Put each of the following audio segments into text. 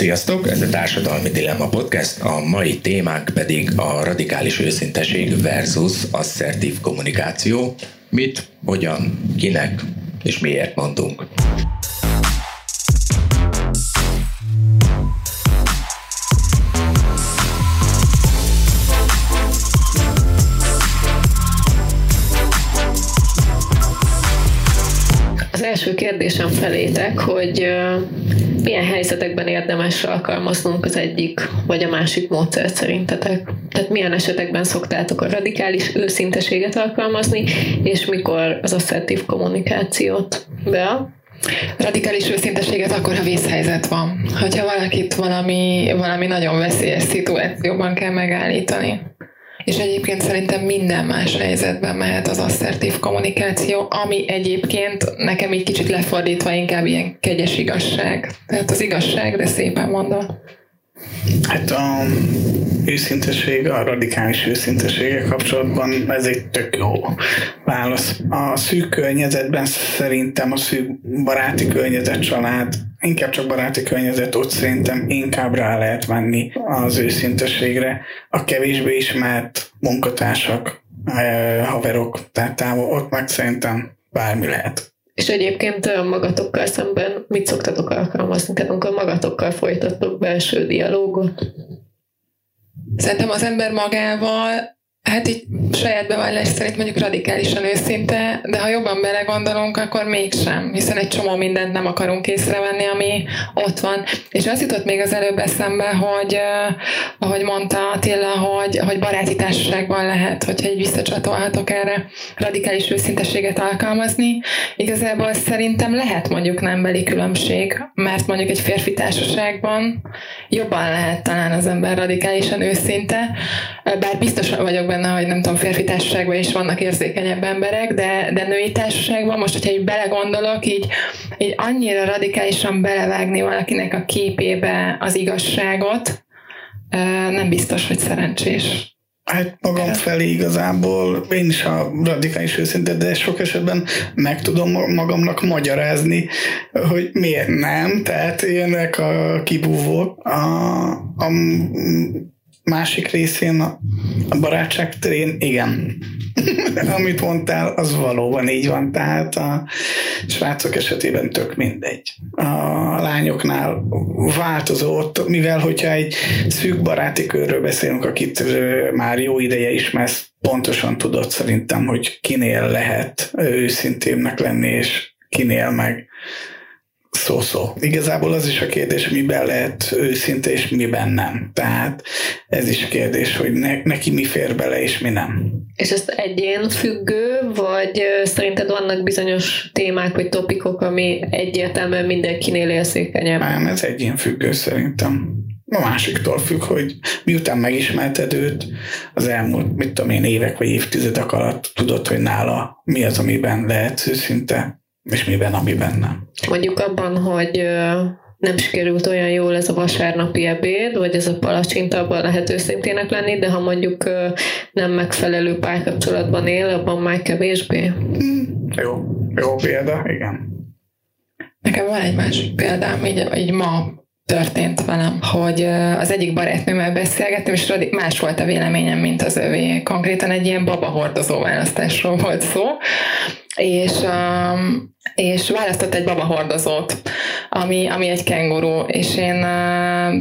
Sziasztok! Ez a Társadalmi Dilemma Podcast, a mai témánk pedig a radikális őszinteség versus asszertív kommunikáció. Mit, hogyan, kinek és miért mondunk. Az első kérdésem felétek, hogy milyen helyzetekben érdemes alkalmaznunk az egyik vagy a másik módszert szerintetek? Tehát milyen esetekben szoktátok a radikális őszinteséget alkalmazni, és mikor az asszertív kommunikációt? Bea? Radikális őszinteséget akkor, ha vészhelyzet van. Hogyha valakit valami nagyon veszélyes szituációban kell megállítani. És egyébként szerintem minden más helyzetben mehet az asszertív kommunikáció, ami egyébként nekem így kicsit lefordítva inkább ilyen kegyes igazság. Tehát az igazság, de szépen mondom. Hát a őszinteség, a radikális őszinteséggel kapcsolatban ez egy tök jó válasz. A szűk környezetben szerintem a szűk baráti környezet, család, inkább csak baráti környezet, ott szerintem inkább rá lehet venni az őszinteségre. A kevésbé ismert munkatársak, haverok, tehát távol, ott meg szerintem bármi lehet. És egyébként magatokkal szemben mit szoktatok alkalmazni? Tehát amikor magatokkal folytattok belső dialógot? Szerintem az ember magával, hát így saját bevallás szerint mondjuk radikálisan őszinte, de ha jobban belegondolunk, akkor mégsem, hiszen egy csomó mindent nem akarunk észrevenni, ami ott van. És az jutott még az előbb eszembe, hogy ahogy mondta Attila, hogy baráti társaságban lehet, hogyha így visszacsatolhatok erre radikális őszintességet alkalmazni. Igazából szerintem lehet mondjuk nembeli különbség, mert mondjuk egy férfi társaságban jobban lehet talán az ember radikálisan őszinte, bár biztosan vagyok benne, hogy nem tudom, férfi társaságban is vannak érzékenyebb emberek, de női társaságban most, hogyha így belegondolok, így annyira radikálisan belevágni valakinek a képébe az igazságot, nem biztos, hogy szerencsés. Hát magam felé igazából én is a radikális őszinte, de sok esetben meg tudom magamnak magyarázni, hogy miért nem, tehát ilyenek a kibúvók. A másik részén a barátság terén, igen. Amit mondtál, az valóban így van, tehát a srácok esetében tök mindegy. A lányoknál változott, mivel hogyha egy szűk baráti körről beszélünk, akit már jó ideje ismersz, pontosan tudod szerintem, hogy kinél lehet őszintébbnek lenni, és kinél meg szó-szó. Igazából az is a kérdés, miben lehet őszinte, és miben nem. Tehát ez is a kérdés, hogy neki mi fér bele, és mi nem. És ezt egyén függő, vagy szerinted vannak bizonyos témák, vagy topikok, ami egyértelműen mindenkinél érzékenyebb? Nem, ez egyén függő szerintem. A másiktól függ, hogy miután megismerted őt, az elmúlt, mit tudom én, évek vagy évtizedek alatt tudod, hogy nála mi az, amiben lehet őszinte, és miben, amiben nem. Mondjuk abban, hogy nem sikerült olyan jól ez a vasárnapi ebéd, vagy ez a palacsinta, abban lehet őszintének lenni, de ha mondjuk nem megfelelő párkapcsolatban él, abban már kevésbé. Jó példa, igen. Nekem van egy másik példám, így ma történt velem, hogy az egyik barátnőmmel beszélgettem, és más volt a véleményem, mint az övé. Konkrétan egy ilyen babahordozó választásról volt szó, és választott egy babahordozót, ami egy kenguru, és én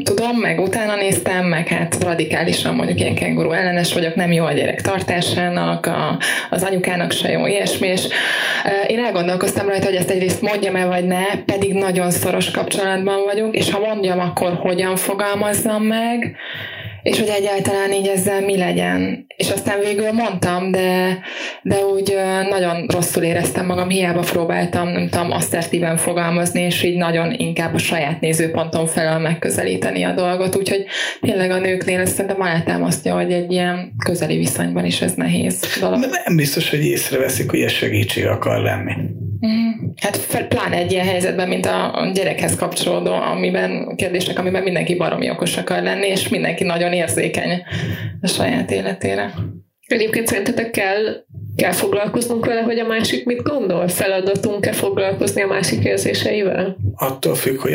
tudom, meg utána néztem, meg hát radikálisan mondjuk ilyen kenguru ellenes vagyok, nem jó a gyerek tartásának, az anyukának se jó, ilyesmi, és én elgondolkoztam rajta, hogy ezt egyrészt mondjam-e vagy ne, pedig nagyon szoros kapcsolatban vagyunk, és ha mondjam, akkor hogyan fogalmazzam meg, és hogy egyáltalán így ezzel mi legyen. És aztán végül mondtam, de úgy nagyon rosszul éreztem magam, hiába próbáltam, nem tudom, asszertíven fogalmazni, és így nagyon inkább a saját nézőponton felől megközelíteni a dolgot. Úgyhogy tényleg a nőknél ezt szerintem alátámasztja, hogy egy ilyen közeli viszonyban is ez nehéz dolog. De nem biztos, hogy észreveszik, hogy ez segítség akar lenni. Hát pláne egy ilyen helyzetben, mint a gyerekhez kapcsolódó, kérdésnek, amiben mindenki baromi okos akar lenni, és mindenki nagyon érzékeny a saját életére. Egyébként szerintetek kell kell foglalkoznunk vele, hogy a másik mit gondol? Feladatunk-e foglalkozni a másik érzéseivel? Attól függ, hogy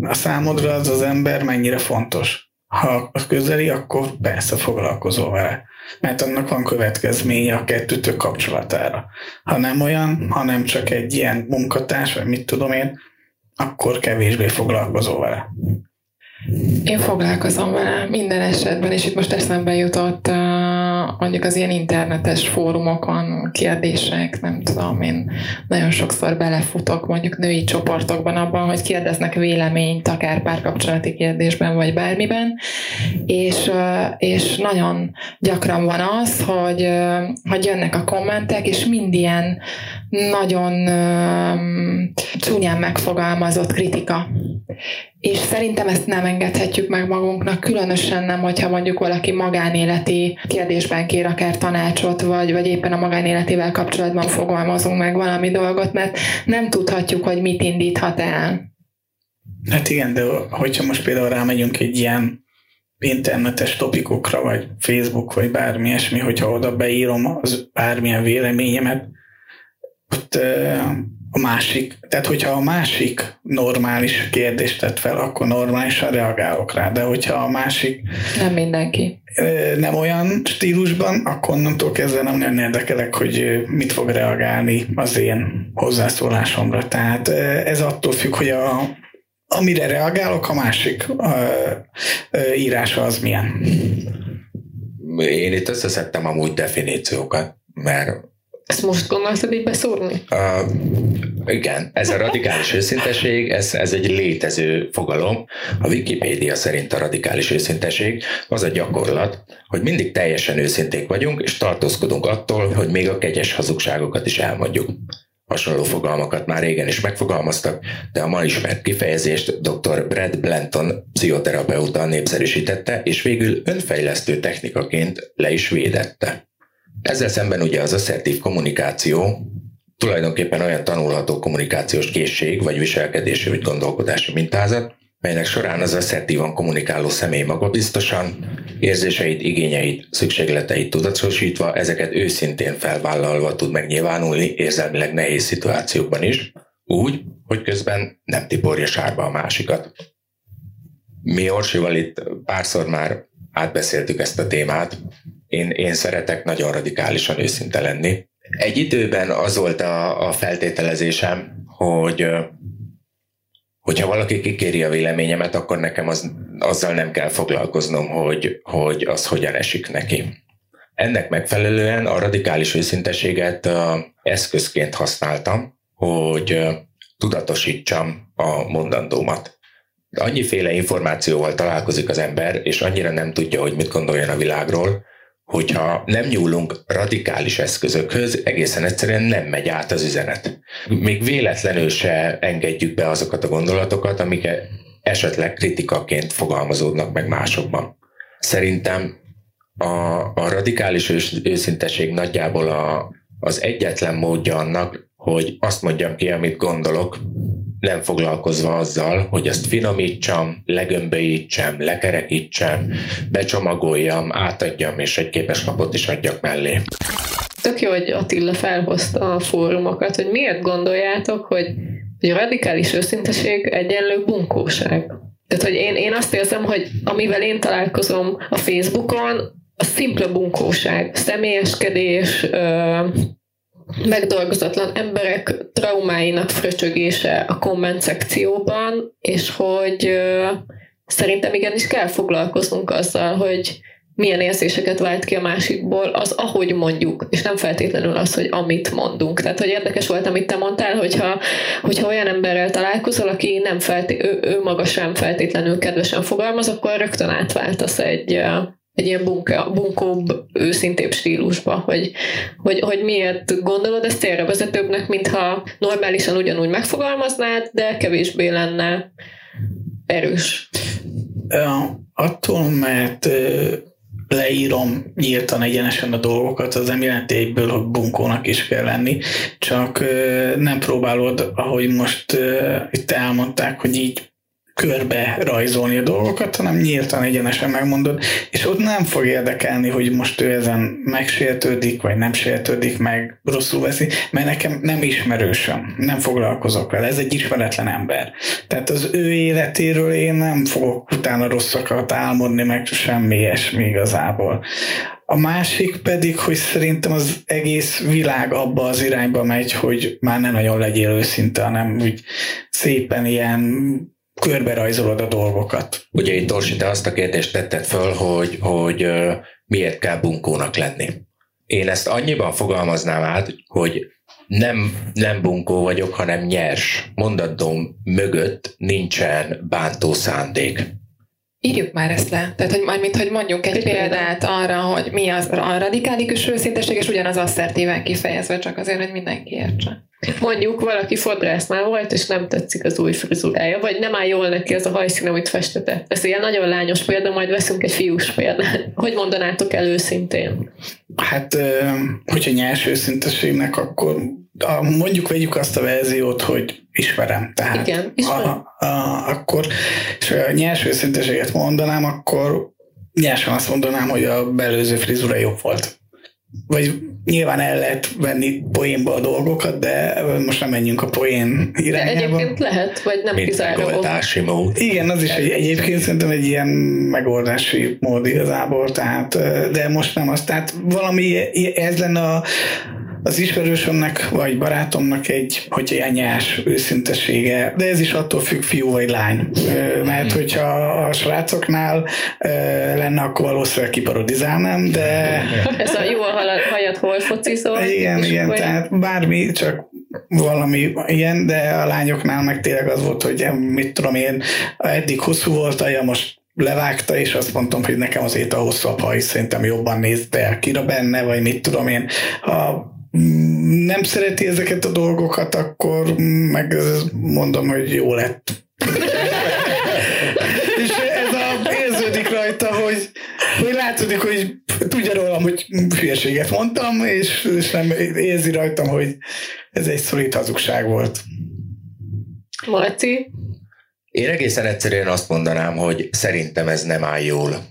a számodra az ember mennyire fontos. Ha közeli, akkor persze foglalkozol vele. Mert annak van következménye a kettőtök kapcsolatára. Ha nem olyan, hanem csak egy ilyen munkatárs, vagy mit tudom én, akkor kevésbé foglalkozol vele. Én foglalkozom vele minden esetben, és itt most eszembe jutott mondjuk az ilyen internetes fórumokon kérdések, nem tudom, én nagyon sokszor belefutok mondjuk női csoportokban abban, hogy kérdeznek véleményt, akár párkapcsolati kérdésben, vagy bármiben, és nagyon gyakran van az, hogy jönnek a kommentek, és mind ilyen nagyon csúnyán megfogalmazott kritika. És szerintem ezt nem engedhetjük meg magunknak, különösen nem, hogyha mondjuk valaki magánéleti kérdésben kér akár tanácsot, vagy éppen a magánéletével kapcsolatban fogalmazunk meg valami dolgot, mert nem tudhatjuk, hogy mit indíthat el. Hát igen, de hogyha most például rámegyünk egy ilyen internetes topikokra, vagy Facebook, vagy bármi ilyesmi, hogyha oda beírom az bármilyen véleményemet, ott a másik, tehát hogyha a másik normális kérdést tett fel, akkor normálisan reagálok rá, de hogyha a másik nem mindenki, nem olyan stílusban, akkor onnantól kezdve nem nagyon érdekelek, hogy mit fog reagálni az én hozzászólásomra. Tehát ez attól függ, hogy amire reagálok, a másik írása az milyen. Én itt összeszedtem amúgy definíciókat, mert ezt most gondoltad így beszúrni? Igen, ez a radikális őszinteség, ez egy létező fogalom. A Wikipédia szerint a radikális őszinteség az a gyakorlat, hogy mindig teljesen őszinték vagyunk, és tartózkodunk attól, hogy még a kegyes hazugságokat is elmondjuk. Hasonló fogalmakat már régen is megfogalmaztak, de a ma ismert kifejezést dr. Brad Blanton pszichoterapeuta népszerűsítette, és végül önfejlesztő technikaként le is védette. Ezzel szemben ugye az asszertív kommunikáció tulajdonképpen olyan tanulható kommunikációs készség, vagy viselkedési, vagy gondolkodási mintázat, melynek során az asszertívan kommunikáló személy magabiztosan, érzéseit, igényeit, szükségleteit tudatosítva, ezeket őszintén felvállalva tud megnyilvánulni érzelmileg nehéz szituációkban is, úgy, hogy közben nem tiporja sárba a másikat. Mi Orsival itt párszor már átbeszéltük ezt a témát. Én szeretek nagyon radikálisan őszinte lenni. Egy időben az volt a feltételezésem, hogyha valaki kikéri a véleményemet, akkor nekem azzal nem kell foglalkoznom, hogy az hogyan esik neki. Ennek megfelelően a radikális őszinteséget eszközként használtam, hogy tudatosítsam a mondandómat. De annyiféle információval találkozik az ember, és annyira nem tudja, hogy mit gondoljon a világról, hogyha nem nyúlunk radikális eszközökhöz, egészen egyszerűen nem megy át az üzenet. Még véletlenül se engedjük be azokat a gondolatokat, amik esetleg kritikaként fogalmazódnak meg másokban. Szerintem a radikális őszinteség nagyjából az egyetlen módja annak, hogy azt mondjam ki, amit gondolok, nem foglalkozva azzal, hogy ezt finomítsam, legömbölyítsem, lekerekítsem, becsomagoljam, átadjam, és egy képeslapot is adjak mellé. Tök jó, hogy Attila felhozta a fórumokat, hogy miért gondoljátok, hogy a radikális őszinteség egyenlő bunkóság. Tehát, hogy én azt érzem, hogy amivel én találkozom a Facebookon, a szimpla bunkóság, személyeskedés, megdolgozatlan emberek traumáinak fröcsögése a komment szekcióban, és hogy szerintem igenis kell foglalkoznunk azzal, hogy milyen érzéseket vált ki a másikból az, ahogy mondjuk, és nem feltétlenül az, hogy amit mondunk. Tehát, hogy érdekes volt, amit te mondtál, hogyha olyan emberrel találkozol, aki nem ő maga sem feltétlenül kedvesen fogalmaz, akkor rögtön átváltasz egy ilyen bunkóbb, őszintébb stílusba, hogy miért gondolod ezt célravezetőbbnek, mintha normálisan ugyanúgy megfogalmaznád, de kevésbé lenne erős. Attól, mert leírom nyíltan egyenesen a dolgokat, az nem jelenti egyből, hogy bunkónak is kell lenni, csak nem próbálod, ahogy most itt elmondták, hogy így körbe rajzolni a dolgokat, hanem nyíltan, egyenesen megmondod, és ott nem fog érdekelni, hogy most ő ezen megsértődik, vagy nem sértődik, meg rosszul veszi, mert nekem nem ismerősöm, nem foglalkozok vele, ez egy ismeretlen ember. Tehát az ő életéről én nem fogok utána rosszakat álmodni, meg semmi ilyesmi igazából. A másik pedig, hogy szerintem az egész világ abba az irányba megy, hogy már nem nagyon legyél őszinte, hanem úgy szépen ilyen körberajzolod a dolgokat. Ugye itt, Dorsi, te azt a kérdést tetted föl, hogy miért kell bunkónak lenni. Én ezt annyiban fogalmaznám át, hogy nem bunkó vagyok, hanem nyers. Mondatom mögött nincsen bántó szándék. Írjuk már ezt le. Tehát, hogy mármint, hogy mondjunk egy példát arra, hogy mi az a radikális őszinteség, és ugyanaz asszertíven kifejezve, csak azért, hogy mindenki értse. Mondjuk valaki fodrász már volt, és nem tetszik az új frizurája, vagy nem áll jól neki az a hajszín, amit festetett. Ez ilyen nagyon lányos példa, majd veszünk egy fiús példát. Hogy mondanátok el őszintén? Hát, hogyha nyers őszinteségnek, akkor mondjuk vegyük azt a verziót, hogy ismerem. Tehát igen, ismerem. Akkor, és ha nyers őszinteséget mondanám, akkor nyersen azt mondanám, hogy a belőző frizura jobb volt. Vagy nyilván el lehet venni poénba a dolgokat, de most nem menjünk a poén irányába. De egyébként lehet, vagy nem kizárólag. Megoldási mód. Igen, az is egyébként szerintem egy ilyen megoldási mód igazából, tehát, de most nem az. Tehát valami, ez lenne az ismerősömnek, vagy barátomnak egy, hogy ilyen nyers őszintesége, de ez is attól függ, fiú vagy lány. Mert hogyha a srácoknál lenne, akkor valószínűleg kiparodizálnám, de... Ez a jól hajat hol focizol. Igen, vagy... tehát bármi, csak valami ilyen, de a lányoknál meg tényleg az volt, hogy mit tudom én, eddig hosszú volt, most levágta, és azt mondtam, hogy nekem azért a hosszabb haj, szerintem jobban nézd el kira benne, vagy mit tudom én. Ha nem szereti ezeket a dolgokat, akkor meg mondom, hogy jó lett. És ez érződik rajta, hogy látszódik, hogy tudja rólam, hogy hülyeséget mondtam, és nem érzi rajtam, hogy ez egy szolid hazugság volt. Marci? Én egészen egyszerűen azt mondanám, hogy szerintem ez nem áll jól.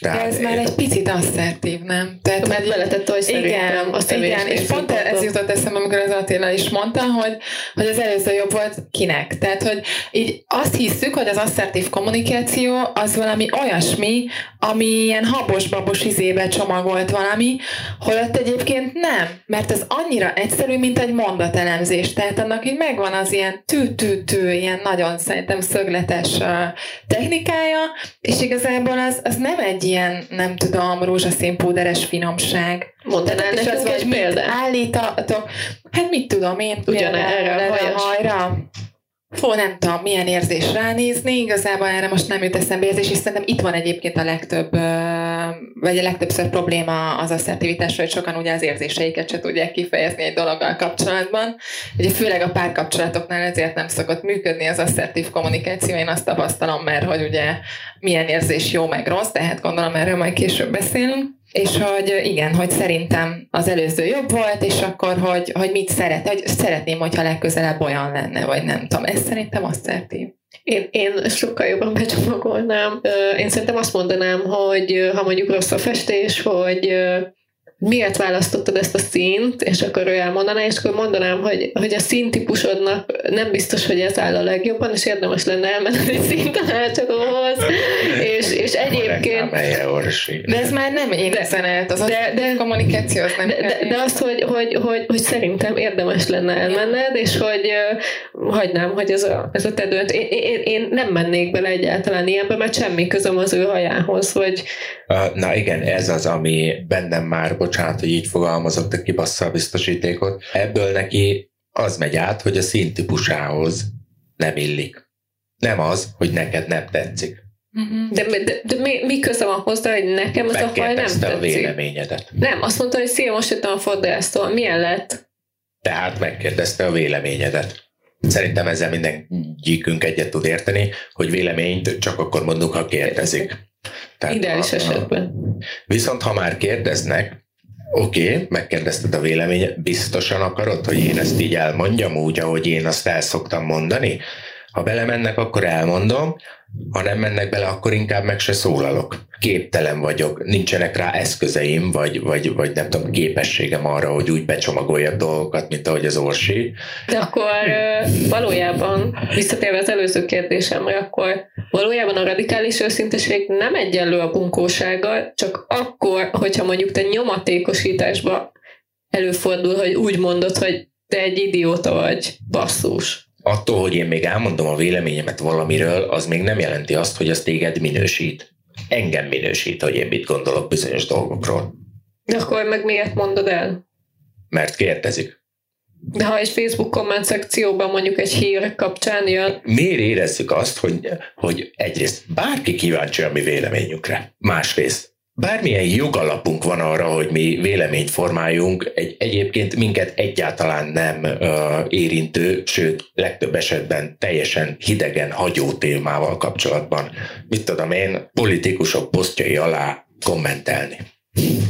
De ez már egy picit asszertív, nem? Tehát, mert beletette, hogy szerintem a igen, és pont ez jutott eszembe, amikor az Attila is mondta, hogy az előző jobb volt kinek. Tehát, hogy így azt hiszük, hogy az asszertív kommunikáció az valami olyasmi, ami ilyen habos-babos izébe csomagolt valami, holott egyébként nem. Mert ez annyira egyszerű, mint egy mondatelemzés. Tehát annak így megvan az ilyen tű-tű-tű, ilyen nagyon szerintem szögletes technikája, és igazából az nem egy ilyen, nem tudom, rózsaszín púderes finomság. Mondanál nekünk egy példát. Állítatok, hát mit tudom én, ugyanerre a hajra. Fó, nem tudom, milyen érzés ránézni, igazából erre most nem jut eszembe érzés, és szerintem itt van egyébként a legtöbb, vagy a legtöbbször probléma az asszertivitásra, hogy sokan ugye az érzéseiket se tudják kifejezni egy dologgal kapcsolatban. Ugye főleg a párkapcsolatoknál ezért nem szokott működni az asszertív kommunikáció, én azt tapasztalom, mert hogy ugye milyen érzés jó meg rossz, tehát gondolom erről majd később beszélünk. És hogy igen, hogy szerintem az előző jobb volt, és akkor, hogy mit szeretném, hogyha legközelebb olyan lenne, vagy nem tudom. Ez szerintem asszertív. Én sokkal jobban becsomagolnám. Én szerintem azt mondanám, hogy ha mondjuk rossz a festés, hogy miért választottad ezt a színt, és akkor ő elmondaná, és akkor mondanám, hogy a színtípusodnak nem biztos, hogy ez áll a legjobban, és érdemes lenne elmenni színtanácsadóhoz, és egyébként... De ez már nem én üzenet, az a kommunikáció nem kell. De azt, hogy szerintem érdemes lenne elmenned, és hogy hagynám, hogy ez a te dönt. Én nem mennék bele egyáltalán ilyenbe, mert semmi közöm az ő hajához, hogy... Na igen, ez az, ami bennem már, bocsánat, hogy így fogalmazok, de kibassza a biztosítékot. Ebből neki az megy át, hogy a színtípusához nem illik. Nem az, hogy neked nem tetszik. De mi közöm ahhoz, hogy nekem az a haj nem tetszik? Megkérdezte a véleményedet. Nem, azt mondta, hogy szia, most jöttem a fodrásztól. Milyen lett? Tehát megkérdezte a véleményedet. Szerintem ezzel mindenkünk egyet tud érteni, hogy véleményt csak akkor mondunk, ha kérdezik. Ideális esetben. Viszont ha már kérdeznek, oké, megkérdezted a véleményed, biztosan akarod, hogy én ezt így elmondjam úgy, ahogy én azt el szoktam mondani? Ha belemennek, akkor elmondom, ha nem mennek bele, akkor inkább meg se szólalok. Képtelen vagyok, nincsenek rá eszközeim, vagy nem tudom, képességem arra, hogy úgy becsomagoljak dolgokat, mint ahogy az Orsi. De akkor valójában, visszatérve az előző kérdésemre, akkor valójában a radikális őszinteség nem egyenlő a bunkósággal, csak akkor, hogyha mondjuk te nyomatékosításba előfordul, hogy úgy mondod, hogy te egy idióta vagy, basszus. Attól, hogy én még elmondom a véleményemet valamiről, az még nem jelenti azt, hogy az téged minősít. Engem minősít, hogy én mit gondolok bizonyos dolgokról. De akkor meg miért mondod el? Mert kérdezik. De ha egy Facebook komment szekcióban mondjuk egy hír kapcsán jön... Miért érezzük azt, hogy egyrészt bárki kíváncsi a mi véleményünkre? Másrészt bármilyen jogalapunk van arra, hogy mi véleményt formáljunk, egyébként minket egyáltalán nem érintő, sőt, legtöbb esetben teljesen hidegen hagyó témával kapcsolatban. Mit tudom én, politikusok posztjai alá kommentelni.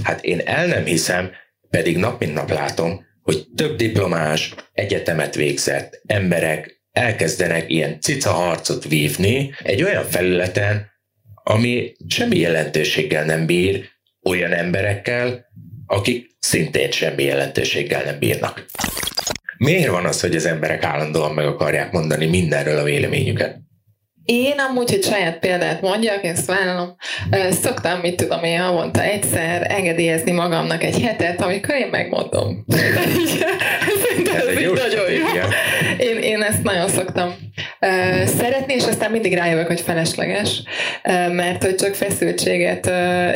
Hát én el nem hiszem, pedig nap mint nap látom, hogy több diplomás, egyetemet végzett emberek elkezdenek ilyen cica harcot vívni egy olyan felületen, ami semmi jelentőséggel nem bír olyan emberekkel, akik szintén semmi jelentőséggel nem bírnak. Miért van az, hogy az emberek állandóan meg akarják mondani mindenről a véleményüket? Én amúgy, hogy saját példát mondjak, ezt vállalom, szoktam, mit tudom én, havonta egyszer engedélyezni magamnak egy hetet, amikor én megmondom. Ez egy jó stratégia. Én ezt nagyon szoktam szeretni, és aztán mindig rájövök, hogy felesleges, mert hogy csak feszültséget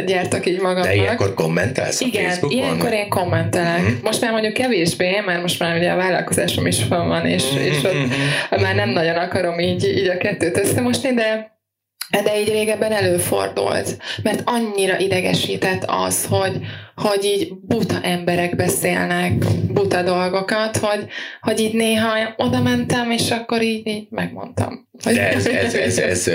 gyártok így magamnak. De ilyenkor kommentelsz a Facebookon? Igen, ilyenkor én kommentelek. Mm-hmm. Most már mondjuk kevésbé, mert most már ugye a vállalkozásom is van, és ott már nem nagyon akarom így a kettőt összemosni, de így régebben előfordult, mert annyira idegesített az, hogy így buta emberek beszélnek buta dolgokat, hogy így néha oda mentem, és akkor így megmondtam. De ez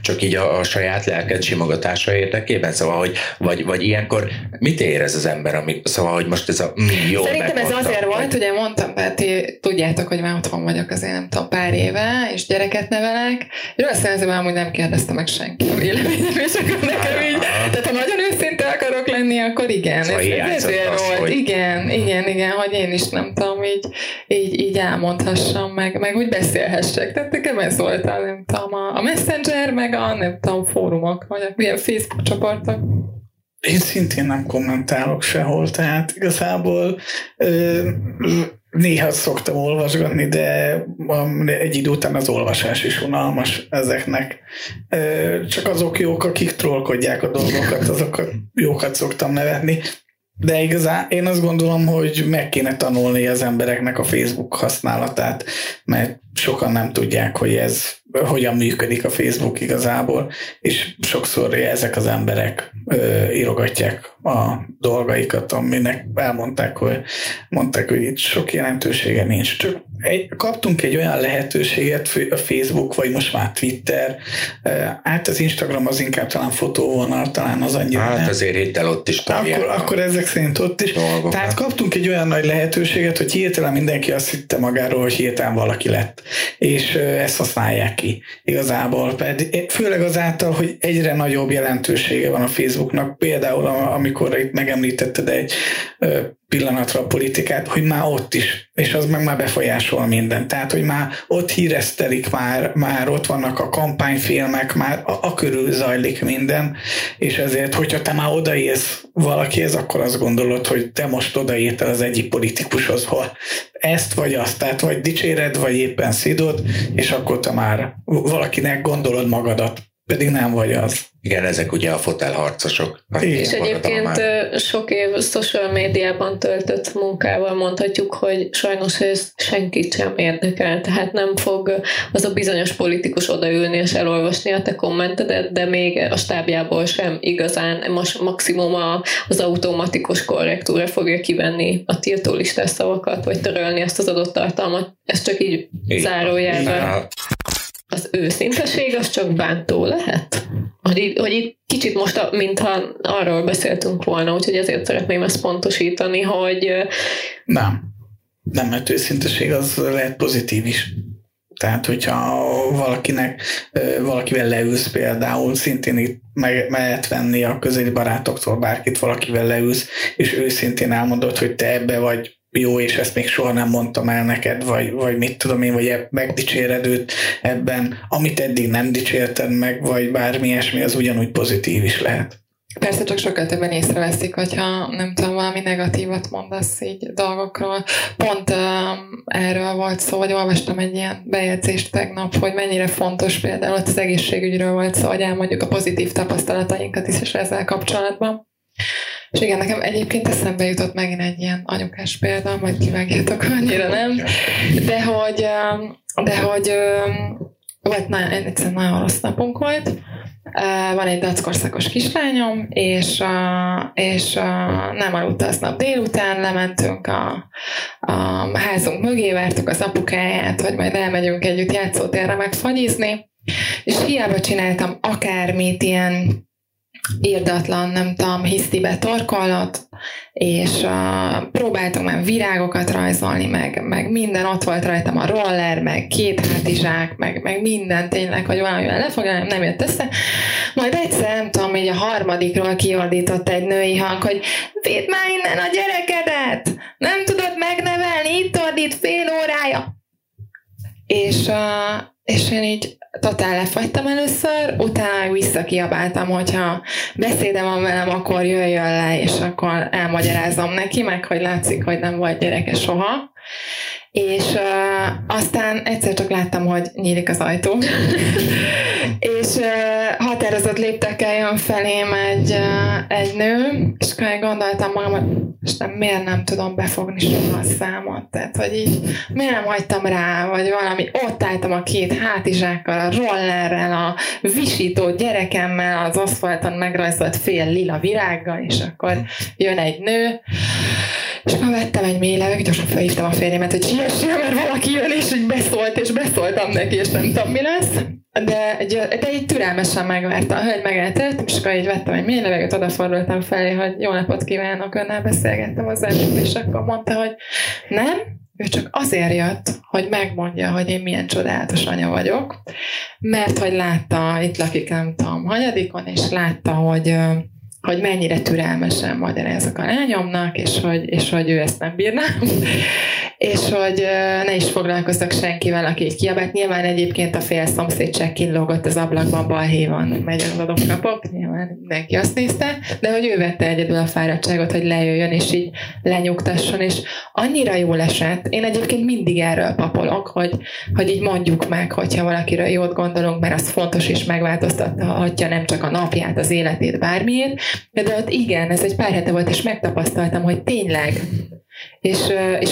csak így a saját lelked simogatása érdekében, szóval, hogy vagy ilyenkor mit érez az ember, szóval, hogy most ez a jó. Szerintem ez azért volt, ugye mondtam, tehát ti tudjátok, hogy már otthon vagyok azért nem tudom pár éve, és gyereket nevelek, és rossz szerzőben amúgy nem kérdezte meg senki a véleményem, és akkor nekem így, tehát ha nagyon őszinte akarok lenni, akkor igen, szóval ez azért volt, hogy... igen, hogy én is nem tudom, így elmondhassam, meg úgy beszélhessek, tehát nekem ez volt a, nem tudom, a Messenger, meg a nem tudom, fórumok, vagy ilyen Facebook csoportok. Én szintén nem kommentálok sehol, tehát igazából néha szoktam olvasgatni, de egy idő után az olvasás is unalmas ezeknek. Csak azok jók, akik trollkodják a dolgokat, azokat jókat szoktam nevetni. De igazán én azt gondolom, hogy meg kéne tanulni az embereknek a Facebook használatát, mert sokan nem tudják, hogy ez hogyan működik a Facebook igazából, és sokszor ezek az emberek írogatják a dolgaikat, aminek elmondták, hogy itt sok jelentősége nincs. Csak kaptunk egy olyan lehetőséget, a Facebook, vagy most már Twitter, hát az Instagram az inkább talán fotóvonal, talán az annyira. Hát azért héttel ott is találják. Akkor ezek szerint ott is. Dolgokat. Tehát kaptunk egy olyan nagy lehetőséget, hogy hirtelen mindenki azt hitte magáról, hogy hirtelen valaki lett. És ezt használják ki. Igazából pedig, főleg azáltal, hogy egyre nagyobb jelentősége van a Facebooknak. Például amikor itt megemlítetted egy pillanatra a politikát, hogy már ott is, és az meg már befolyásol mindent. Tehát, hogy már ott híresztelik, már ott vannak a kampányfilmek, már a körül zajlik minden, és ezért, hogyha te már odaérsz valakihez, akkor azt gondolod, hogy te most odaértel az egyik politikushoz, ha ezt vagy azt, tehát vagy dicséred, vagy éppen szidod, és akkor te már valakinek gondolod magadat, pedig nem vagy az. Igen, ezek ugye a fotelharcosok. És egyébként sok év social médiában töltött munkával mondhatjuk, hogy sajnos ez senkit sem érdekel, tehát nem fog az a bizonyos politikus odaülni és elolvasni a te kommentedet, de még a stábjából sem igazán, most maximum az automatikus korrektúra fogja kivenni a tiltólistás szavakat, vagy törölni ezt az adott tartalmat. Ez csak így zárójelben. Az őszinteség az csak bántó lehet? Hogy itt kicsit most, mintha arról beszéltünk volna, úgyhogy ezért szeretném ezt pontosítani, hogy... Nem, mert őszinteség az lehet pozitív is. Tehát, hogyha valakivel leülsz például, szintén itt meg lehet venni a közeli barátoktól bárkit, valakivel leülsz, és őszintén elmondod, hogy te ebbe vagy jó, és ezt még soha nem mondtam el neked, vagy mit tudom én, vagy megdicséred őt ebben, amit eddig nem dicsérted meg, vagy bármi ilyesmi, az ugyanúgy pozitív is lehet. Persze, csak sokkal többen észreveszik, hogyha nem tudom, valami negatívat mondasz így dolgokról. Pont erről volt szó, vagy olvastam egy ilyen bejegyzést tegnap, hogy mennyire fontos, például ott az egészségügyről volt szó, hogy elmondjuk a pozitív tapasztalatainkat is ezzel kapcsolatban. És igen, nekem egyébként eszembe jutott megint egy ilyen anyukás példa, majd kivágjátok, annyira nem. De hogy volt egyszerűen nagyon rossz napunk volt. Van egy dackorszakos kislányom, és nem aludt aznap délután, lementünk a házunk mögé, vártuk az apukáját, hogy majd elmegyünk együtt játszótérre megfagyizni, és hiába csináltam akármit, ilyen írdatlan, nem tudom, hisztibe torkollat, és próbáltunk már virágokat rajzolni, meg minden, ott volt rajtam a roller, meg 2 hátizsák, meg minden tényleg, hogy valamivel lefoglalom, nem jött össze. Majd egyszer, nem tudom, így a harmadikról kiordított egy női hang, hogy vidd már innen a gyerekedet! Nem tudod megnevelni, itt ordít fél órája! És én így totál lefagytam először, utána visszakiabáltam, hogyha beszéde van velem, akkor jöjjön le, és akkor elmagyarázom neki, meg hogy látszik, hogy nem volt gyereke soha. És aztán egyszer csak láttam, hogy nyílik az ajtó. És határozott léptekkel jön felém egy nő, és akkor gondoltam magam, hogy miért nem tudom befogni soha a számot, tehát hogy így miért nem hagytam rá, vagy valami, ott álltam a 2 hátizsákkal, a rollerrel, a visító gyerekemmel, az aszfalton megrajzolt fél lila virággal, és akkor jön egy nő, és akkor vettem egy mély levegőt, gyorsan felhívtam a férjemet, hogy siessél, mert valaki jön, és így beszólt, és beszóltam neki, és nem tudom, mi lesz. De így türelmesen megvárta a hölgy, megeltett, és akkor így vettem egy mély levegőt, odafordultam felé, hogy jó napot kívánok, önnel beszélgettem az előtt, és akkor mondta, hogy nem, ő csak azért jött, hogy megmondja, hogy én milyen csodálatos anya vagyok, mert hogy látta, itt lakik nem tudom hanyadikon, és látta, hogy mennyire türelmesen magyarázok a lányomnak, és hogy ő ezt nem bírná, és hogy ne is foglalkozzak senkivel, aki így kiabált. Nyilván egyébként a fél szomszéd se kínlógott az ablakban, balhévan megy az adokkapok, nyilván mindenki azt nézte, de hogy ő vette egyedül a fáradtságot, hogy lejöjjön, és így lenyugtasson, és annyira jól esett. Én egyébként mindig erről papolok, hogy így mondjuk meg, hogyha valakiről jót gondolunk, mert az fontos, és megváltoztathatja nem csak a napját, az életét, bármiért. De ott igen, ez egy pár hete volt, és megtapasztaltam, hogy tényleg. És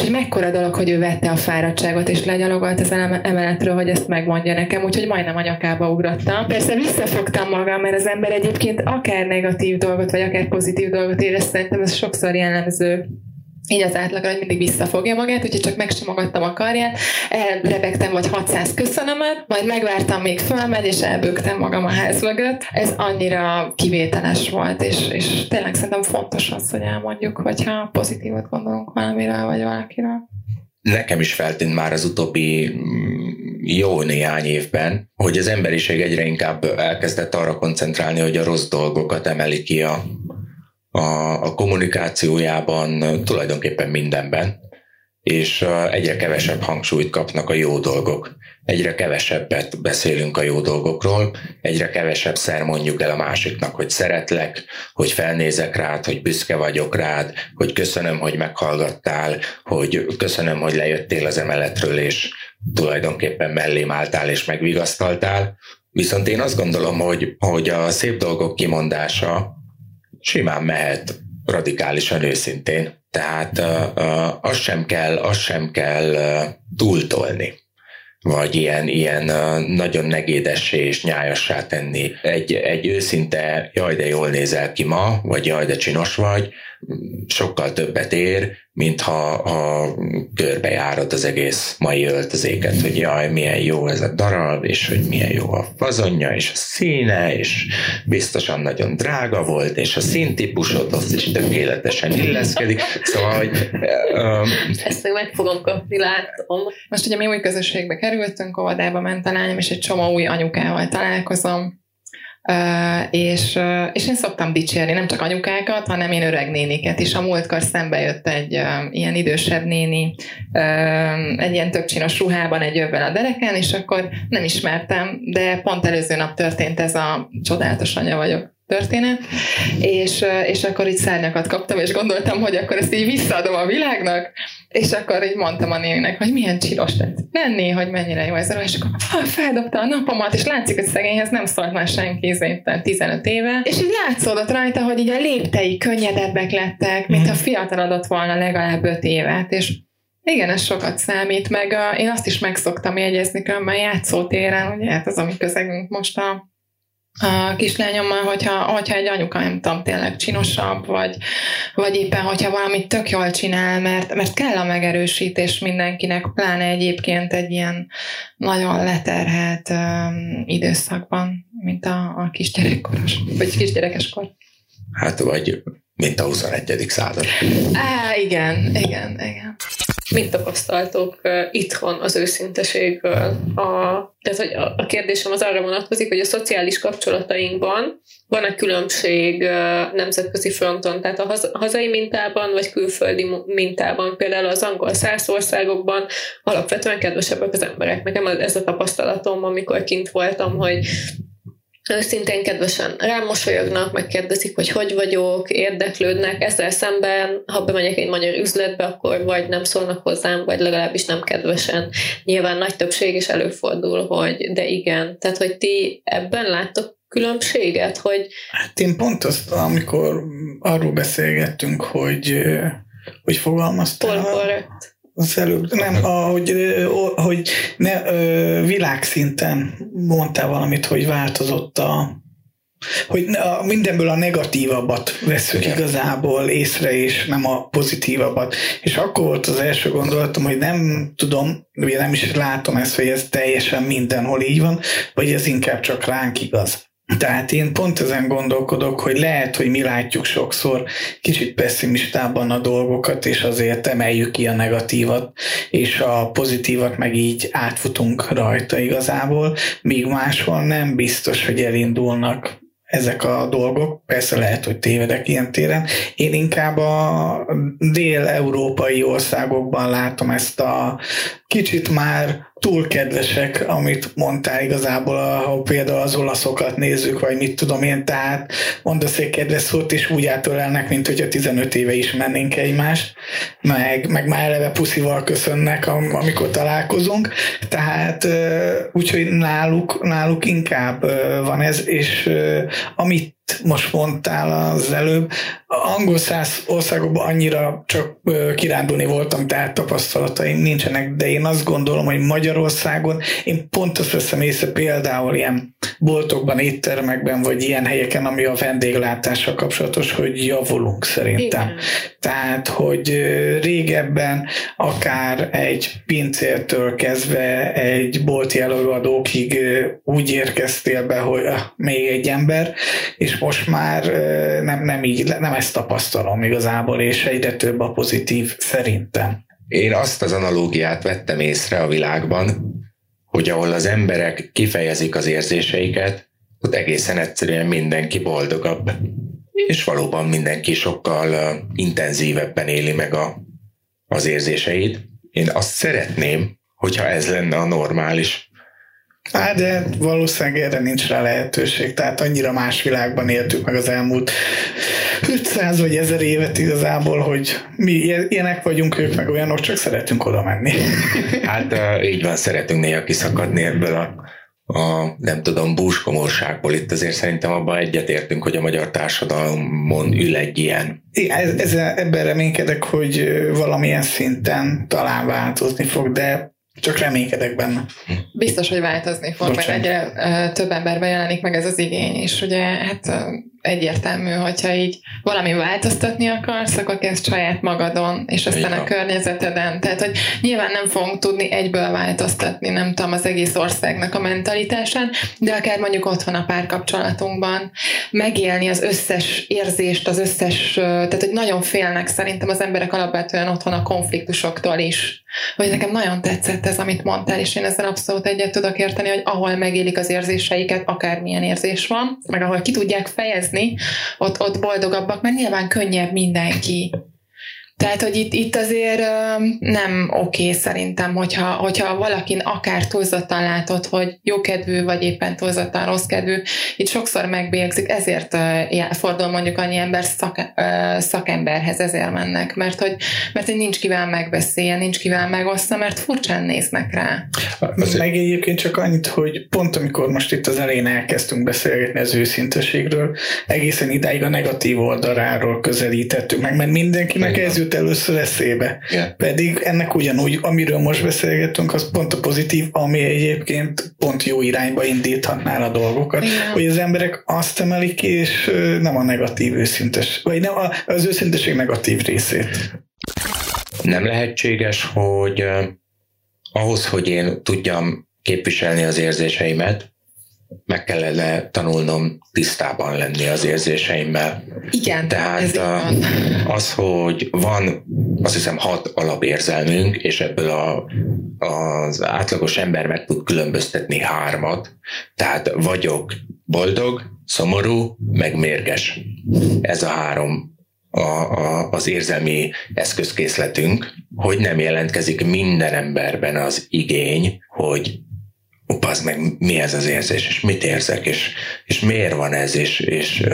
hogy mekkora dolog, hogy ő vette a fáradtságot, és legyalogolt az emeletről, hogy ezt megmondja nekem, úgyhogy majdnem a nyakába ugrottam. Persze visszafogtam magam, mert az ember egyébként akár negatív dolgot, vagy akár pozitív dolgot érez, szerintem ez sokszor jellemző így az átlagra, hogy mindig visszafogja magát, úgyhogy csak megsimogattam a karját, elrebegtem vagy 600 köszönömet, majd megvártam, még fölmegy, és elbögtem magam a ház mögött. Ez annyira kivételes volt, és tényleg szerintem fontos az, hogy elmondjuk, hogyha pozitívat gondolunk valamiről, vagy valakiről. Nekem is feltűnt már az utóbbi jó néhány évben, hogy az emberiség egyre inkább elkezdett arra koncentrálni, hogy a rossz dolgokat emeli ki a kommunikációjában, tulajdonképpen mindenben, és egyre kevesebb hangsúlyt kapnak a jó dolgok. Egyre kevesebbet beszélünk a jó dolgokról, egyre kevesebbszer mondjuk el a másiknak, hogy szeretlek, hogy felnézek rád, hogy büszke vagyok rád, hogy köszönöm, hogy meghallgattál, hogy köszönöm, hogy lejöttél az emeletről, és tulajdonképpen mellém álltál és megvigasztaltál. Viszont én azt gondolom, hogy a szép dolgok kimondása simán mehet radikálisan őszintén. Tehát azt sem kell túltolni, vagy ilyen nagyon negédessé és nyájassá tenni. Egy őszinte, jaj de jól nézel ki ma, vagy jaj de csinos vagy, sokkal többet ér, mint ha körbejárod az egész mai öltözéket, hogy jaj, milyen jó ez a darab, és hogy milyen jó a fazonja, és a színe, és biztosan nagyon drága volt, és a színtípusodhoz is tökéletesen illeszkedik. Szóval, hogy... Ezt meg fogom kapni, látom. Most ugye mi új közösségbe kerül, megjöttünk, óvodába ment a lányom, és egy csomó új anyukával találkozom, és én szoktam dicsérni nem csak anyukákat, hanem én öreg néniket is. A múltkor szembe jött egy ilyen idősebb néni, egy ilyen több csinos ruhában, egy övvel a derekán, és akkor nem ismertem, de pont előző nap történt ez a csodálatos anya vagyok történet, és akkor így szárnyakat kaptam, és gondoltam, hogy akkor ezt így visszaadom a világnak, és akkor így mondtam a néninek, hogy milyen csinos lenni, hogy mennyire jó ez a ruha, és akkor feldobta a napomat, és látszik, hogy szegényhez nem szólt már senki, 15 éve, és így látszódott rajta, hogy így a léptei könnyedebbek lettek, mintha fiatalodott volna legalább 5 évet, és igen, ez sokat számít, meg én azt is meg szoktam jegyezni különben játszótéren, ugye hát az, ami közegünk most a kislányommal, hogyha egy anyuka, nem tudom, tényleg csinosabb, vagy éppen, hogyha valamit tök jól csinál, mert kell a megerősítés mindenkinek, pláne egyébként egy ilyen nagyon leterhelt időszakban, mint a kisgyerekkoros, vagy kisgyerekeskor. Hát, vagy mint a 21. század. Igen. Mit tapasztaltok itthon az őszinteségből? Tehát, hogy a kérdésem az arra vonatkozik, hogy a szociális kapcsolatainkban van-e különbség nemzetközi fronton, tehát a hazai mintában, vagy külföldi mintában, például az angol-szász országokban alapvetően kedvesebbek az emberek. Nekem ez a tapasztalatom, amikor kint voltam, hogy őszintén kedvesen rám mosolyognak, megkérdezik, hogy hogy vagyok, érdeklődnek. Ezzel szemben, ha bemegyek egy magyar üzletbe, akkor vagy nem szólnak hozzám, vagy legalábbis nem kedvesen. Nyilván nagy többség is előfordul, hogy de igen. Tehát, hogy ti ebben láttok különbséget? Hogy... Hát én pont azt, amikor arról beszélgettünk, hogy fogalmaztál. Polkorrekt. Az előbb, nem, hogy ne, világszinten mondtál valamit, hogy változott hogy mindenből a negatívabbat veszük igazából észre, és nem a pozitívabbat. És akkor volt az első gondolatom, hogy nem tudom, én nem is látom ezt, hogy ez teljesen mindenhol így van, vagy ez inkább csak ránk igaz. Tehát én pont ezen gondolkodok, hogy lehet, hogy mi látjuk sokszor kicsit pessimistában a dolgokat, és azért emeljük ki a negatívat, és a pozitívat meg így átfutunk rajta igazából, míg máshol nem biztos, hogy elindulnak ezek a dolgok. Persze lehet, hogy tévedek ilyen téren. Én inkább a dél-európai országokban látom ezt a kicsit már túl kedvesek, amit mondtál igazából, ha például az olaszokat nézzük, vagy mit tudom én, tehát mondasz egy kedves szót, és úgy átölelnek, mint hogyha 15 éve ismernénk egymást, meg már eleve puszival köszönnek, amikor találkozunk, tehát úgyhogy náluk inkább van ez, és amit most mondtál az előbb, angol-szász országokban annyira csak kirándulni voltam, tehát tapasztalataim nincsenek, de én azt gondolom, hogy Magyarországon én pont azt veszem észre például ilyen boltokban, éttermekben, vagy ilyen helyeken, ami a vendéglátással kapcsolatos, hogy javulunk szerintem. Igen. Tehát, hogy régebben akár egy pincértől kezdve egy bolti előadókig úgy érkeztél be, hogy még egy ember, és most már nem ezt tapasztalom igazából, és egyre több a pozitív szerintem. Én azt az analógiát vettem észre a világban, hogy ahol az emberek kifejezik az érzéseiket, ott egészen egyszerűen mindenki boldogabb, és valóban mindenki sokkal intenzívebben éli meg az érzéseit. Én azt szeretném, hogyha ez lenne a normális. De valószínűleg erre nincs rá lehetőség, tehát annyira más világban éltük meg az elmúlt 500 vagy 1000 évet igazából, hogy mi ilyenek vagyunk, ők meg olyanok, csak szeretünk oda menni. Hát így van, szeretünk néha kiszakadni ebből a nem tudom, búskomorságból. Itt azért szerintem abban egyetértünk, hogy a magyar társadalmon ül egy ilyen. Ebben reménykedek, hogy valamilyen szinten talán változni fog, de csak reménykedek benne. Biztos, hogy változni fog, mert egyre több emberben jelenik meg ez az igény, és ugye hát egyértelmű, hogyha így valami változtatni akarsz, akkor kezd saját magadon, és aztán a környezeteden. Tehát, hogy nyilván nem fogunk tudni egyből változtatni, nem tudom, az egész országnak a mentalitásán, de akár mondjuk otthon a párkapcsolatunkban megélni az összes érzést, az összes, tehát, hogy nagyon félnek szerintem az emberek alapvetően otthon a konfliktusoktól is. Hogy nekem nagyon tetszett ez, amit mondtál, és én ezzel abszolút egyet tudok érteni, hogy ahol megélik az érzéseiket, akármilyen érzés van, meg ahol ki tudják fejezni, ott boldogabbak, mert nyilván könnyebb mindenki. Tehát, hogy itt azért nem oké szerintem, hogyha valakin akár túlzottan látod, hogy jókedvű, vagy éppen túlzottan rosszkedvű, itt sokszor megbélyegzik, ezért fordul mondjuk annyi ember szakemberhez, ezért mennek, mert nincs kivel megbeszélje, nincs kivel megoszta, mert furcsán néznek rá. Meg egyébként csak annyit, hogy pont amikor most itt az elején elkezdtünk beszélgetni az őszinteségről, egészen idáig a negatív oldaláról közelítettük meg, mert mindenkinek ez először eszébe. Yeah. Pedig ennek ugyanúgy, amiről most beszélgetünk, az pont a pozitív, ami egyébként pont jó irányba indíthatná a dolgokat, yeah. Hogy az emberek azt emelik ki, és nem a negatív őszintes, vagy nem az őszinteség negatív részét. Nem lehetséges, hogy ahhoz, hogy én tudjam képviselni az érzéseimet, meg kellene tanulnom tisztában lenni az érzéseimmel. Igen, tehát az, hogy van, azt hiszem 6 alapérzelmünk, és ebből az átlagos ember meg tud különböztetni 3, tehát vagyok boldog, szomorú, meg mérges. Ez a 3 az érzelmi eszközkészletünk, hogy nem jelentkezik minden emberben az igény, hogy az meg mi ez az érzés, és mit érzek, és miért van ez, és...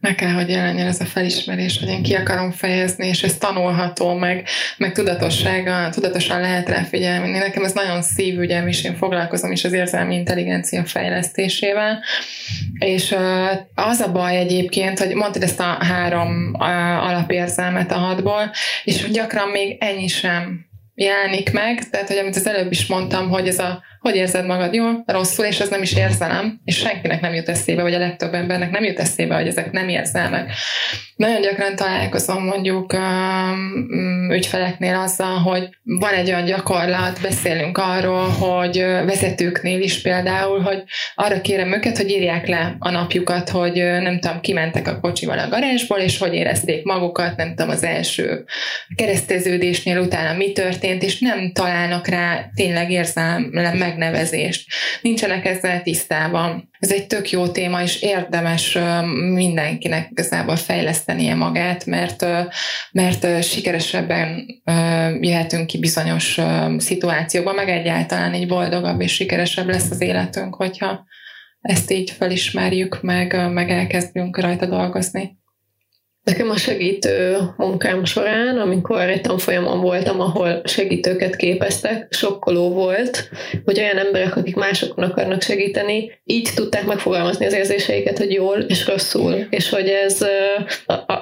Meg kell, hogy jelenjen ez a felismerés, hogy én ki akarom fejezni, és ez tanulható, meg tudatosan lehet rá figyelni. Nekem ez nagyon szívügyem, és én foglalkozom is az érzelmi intelligencia fejlesztésével, és az a baj egyébként, hogy mondtad ezt a 3 alapérzelmet a 6-ból, és gyakran még ennyi sem jelenik meg, tehát, hogy amit az előbb is mondtam, hogy ez a hogy érzed magad jól, rosszul, és ez nem is érzelem, és senkinek nem jut eszébe, vagy a legtöbb embernek nem jut eszébe, hogy ezek nem érzelmek. Nagyon gyakran találkozom mondjuk ügyfeleknél azzal, hogy van egy olyan gyakorlat, beszélünk arról, hogy vezetőknél is például, hogy arra kérem őket, hogy írják le a napjukat, hogy nem tudom, kimentek a kocsival a garázsból, és hogy érezték magukat, nem tudom, az első kereszteződésnél utána mi történt, és nem találnak rá tényleg érzelem megnevezést. Nincsenek ezzel tisztában. Ez egy tök jó téma, és érdemes mindenkinek igazából fejlesztenie magát, mert sikeresebben jöhetünk ki bizonyos szituációban, meg egyáltalán így boldogabb és sikeresebb lesz az életünk, hogyha ezt így felismerjük, meg elkezdünk rajta dolgozni. Nekem a segítő munkám során, amikor egy tanfolyamon voltam, ahol segítőket képeztek, sokkoló volt, hogy olyan emberek, akik másokon akarnak segíteni, így tudták megfogalmazni az érzéseiket, hogy jól és rosszul. Mm. És hogy ez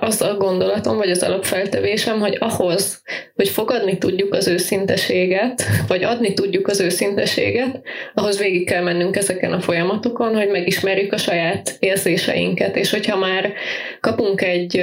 az a gondolatom, vagy az alapfeltevésem, hogy ahhoz, hogy fogadni tudjuk az őszinteséget, vagy adni tudjuk az őszinteséget, ahhoz végig kell mennünk ezeken a folyamatokon, hogy megismerjük a saját érzéseinket. És hogyha már kapunk egy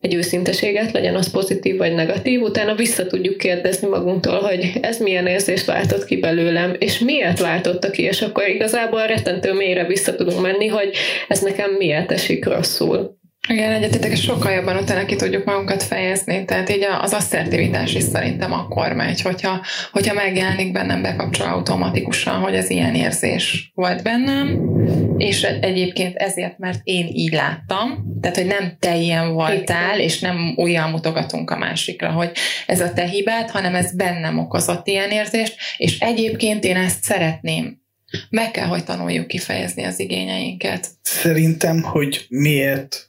őszinteséget, legyen az pozitív vagy negatív, utána vissza tudjuk kérdezni magunktól, hogy ez milyen érzést váltott ki belőlem, és miért váltotta ki, és akkor igazából rettentő mélyre vissza tudunk menni, hogy ez nekem miért esik rosszul. Igen, egyetetek, sokkal jobban utána ki tudjuk magunkat fejezni, tehát így az asszertivitás is szerintem akkor megy, hogyha megjelenik bennem, bekapcsol automatikusan, hogy ez ilyen érzés volt bennem, és egyébként ezért, mert én így láttam, tehát, hogy nem te ilyen voltál, és nem újjal mutogatunk a másikra, hogy ez a te hibád, hanem ez bennem okozott ilyen érzést, és egyébként én ezt szeretném. Meg kell, hogy tanuljuk kifejezni az igényeinket. Szerintem, hogy miért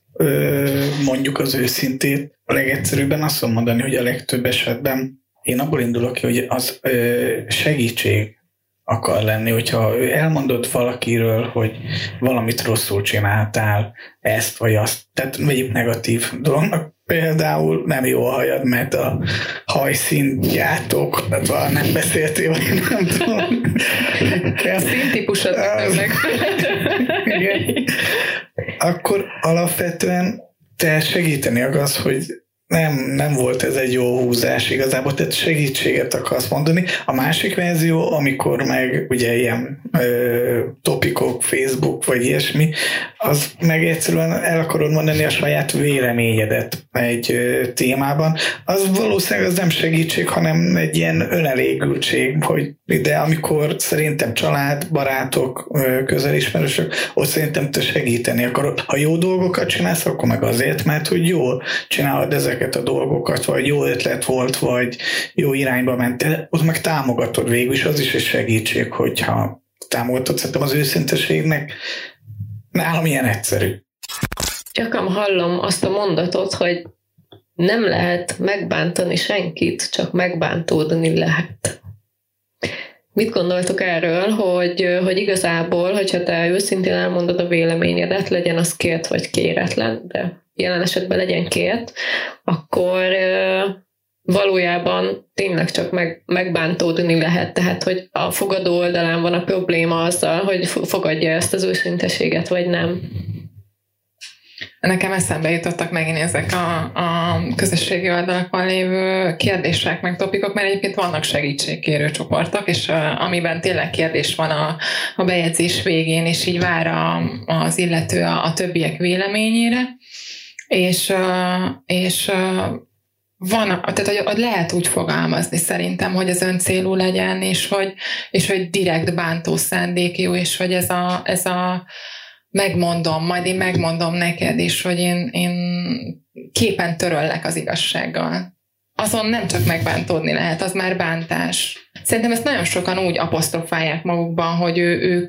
mondjuk az őszintét, a legegyszerűbben azt tudom mondani, hogy a legtöbb esetben én abból indulok ki, hogy az segítség akar lenni, hogyha elmondod valakiről, hogy valamit rosszul csináltál, ezt vagy azt, tehát vegyük negatív dolognak, például nem jó a hajad, mert a hajszínjátok, nem beszéltél, vagy nem tudom. A színtípusod meg. Igen. akkor alapvetően te segíteni akarsz, hogy nem volt ez egy jó húzás igazából, tehát segítséget akarsz mondani. A másik verzió, amikor meg ugye ilyen topikok, Facebook vagy ilyesmi, az meg egyszerűen el akarod mondani a saját véleményedet egy témában, az valószínűleg az nem segítség, hanem egy ilyen önelégültség, hogy de amikor szerintem család, barátok, közelismerősök, ott szerintem te segíteni akarod. Ha jó dolgokat csinálsz, akkor meg azért, mert hogy jól csinálod ezeket a dolgokat, vagy jó ötlet volt, vagy jó irányba ment, ott meg támogatod végül, és az is egy segítség, hogyha támogatod. Szerintem az őszinteségnek nálam ilyen egyszerű. Gyakran hallom azt a mondatot, hogy nem lehet megbántani senkit, csak megbántódni lehet. Mit gondoltok erről, hogy igazából, hogyha te őszintén elmondod a véleményedet, legyen az kért vagy kéretlen, de jelen esetben legyen kért, akkor valójában tényleg csak megbántódni lehet. Tehát, hogy a fogadó oldalán van a probléma azzal, hogy fogadja ezt az őszinteséget, vagy nem. Nekem eszembe jutottak megint ezek a közösségi oldalakon lévő kérdések, meg topikok, mert egyébként vannak segítségkérő csoportok, és amiben tényleg kérdés van a bejegyzés végén, és így vár az illető a többiek véleményére, és van, tehát hogy lehet úgy fogalmazni szerintem, hogy ez öncélú legyen, és hogy direkt bántó szándékú, és hogy ez a megmondom, majd én megmondom neked is, hogy én képen töröllek az igazsággal. Azon nem csak megbántódni lehet, az már bántás. Szerintem ezt nagyon sokan úgy aposztrofálják magukban, hogy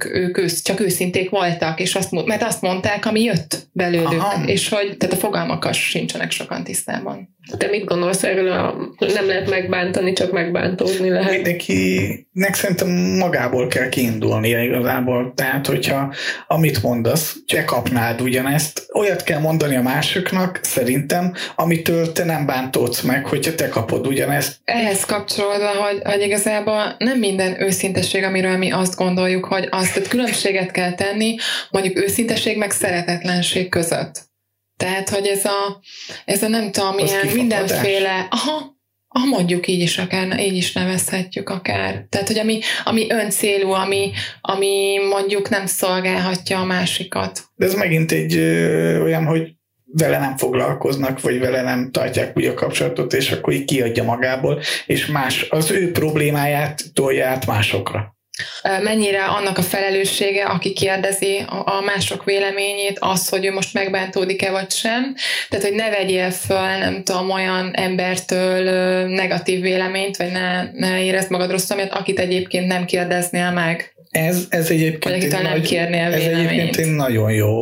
ők csak őszinték voltak, és mert azt mondták, ami jött belőlük, és hogy tehát a fogalmakkal sincsenek sokan tisztában. Te mit gondolsz erről, nem lehet megbántani, csak megbántódni lehet? Mindenkinek szerintem magából kell kiindulnia igazából, tehát hogyha amit mondasz, te kapnád ugyanezt, olyat kell mondani a másoknak szerintem, amitől te nem bántódsz meg, hogyha te kapod ugyanezt. Ehhez kapcsolódva, hogy igazából nem minden őszintesség, amiről mi azt gondoljuk, hogy azt különbséget kell tenni, mondjuk őszintesség meg szeretetlenség között. Tehát, hogy ez a nem tudom, ilyen mindenféle, mondjuk így is akár, így is nevezhetjük akár. Tehát, hogy ami öncélú, ami mondjuk nem szolgálhatja a másikat. De ez megint egy olyan, hogy vele nem foglalkoznak, vagy vele nem tartják úgy a kapcsolatot, és akkor így kiadja magából, és az ő problémáját tolja át másokra. Mennyire annak a felelőssége, aki kérdezi a mások véleményét, az, hogy ő most megbántódik-e vagy sem. Tehát, hogy ne vegyél föl, nem tudom, olyan embertől negatív véleményt, vagy ne érezd magad rosszul, mert akit egyébként nem kérdeznél meg. Ez egyébként egy nagyon jó.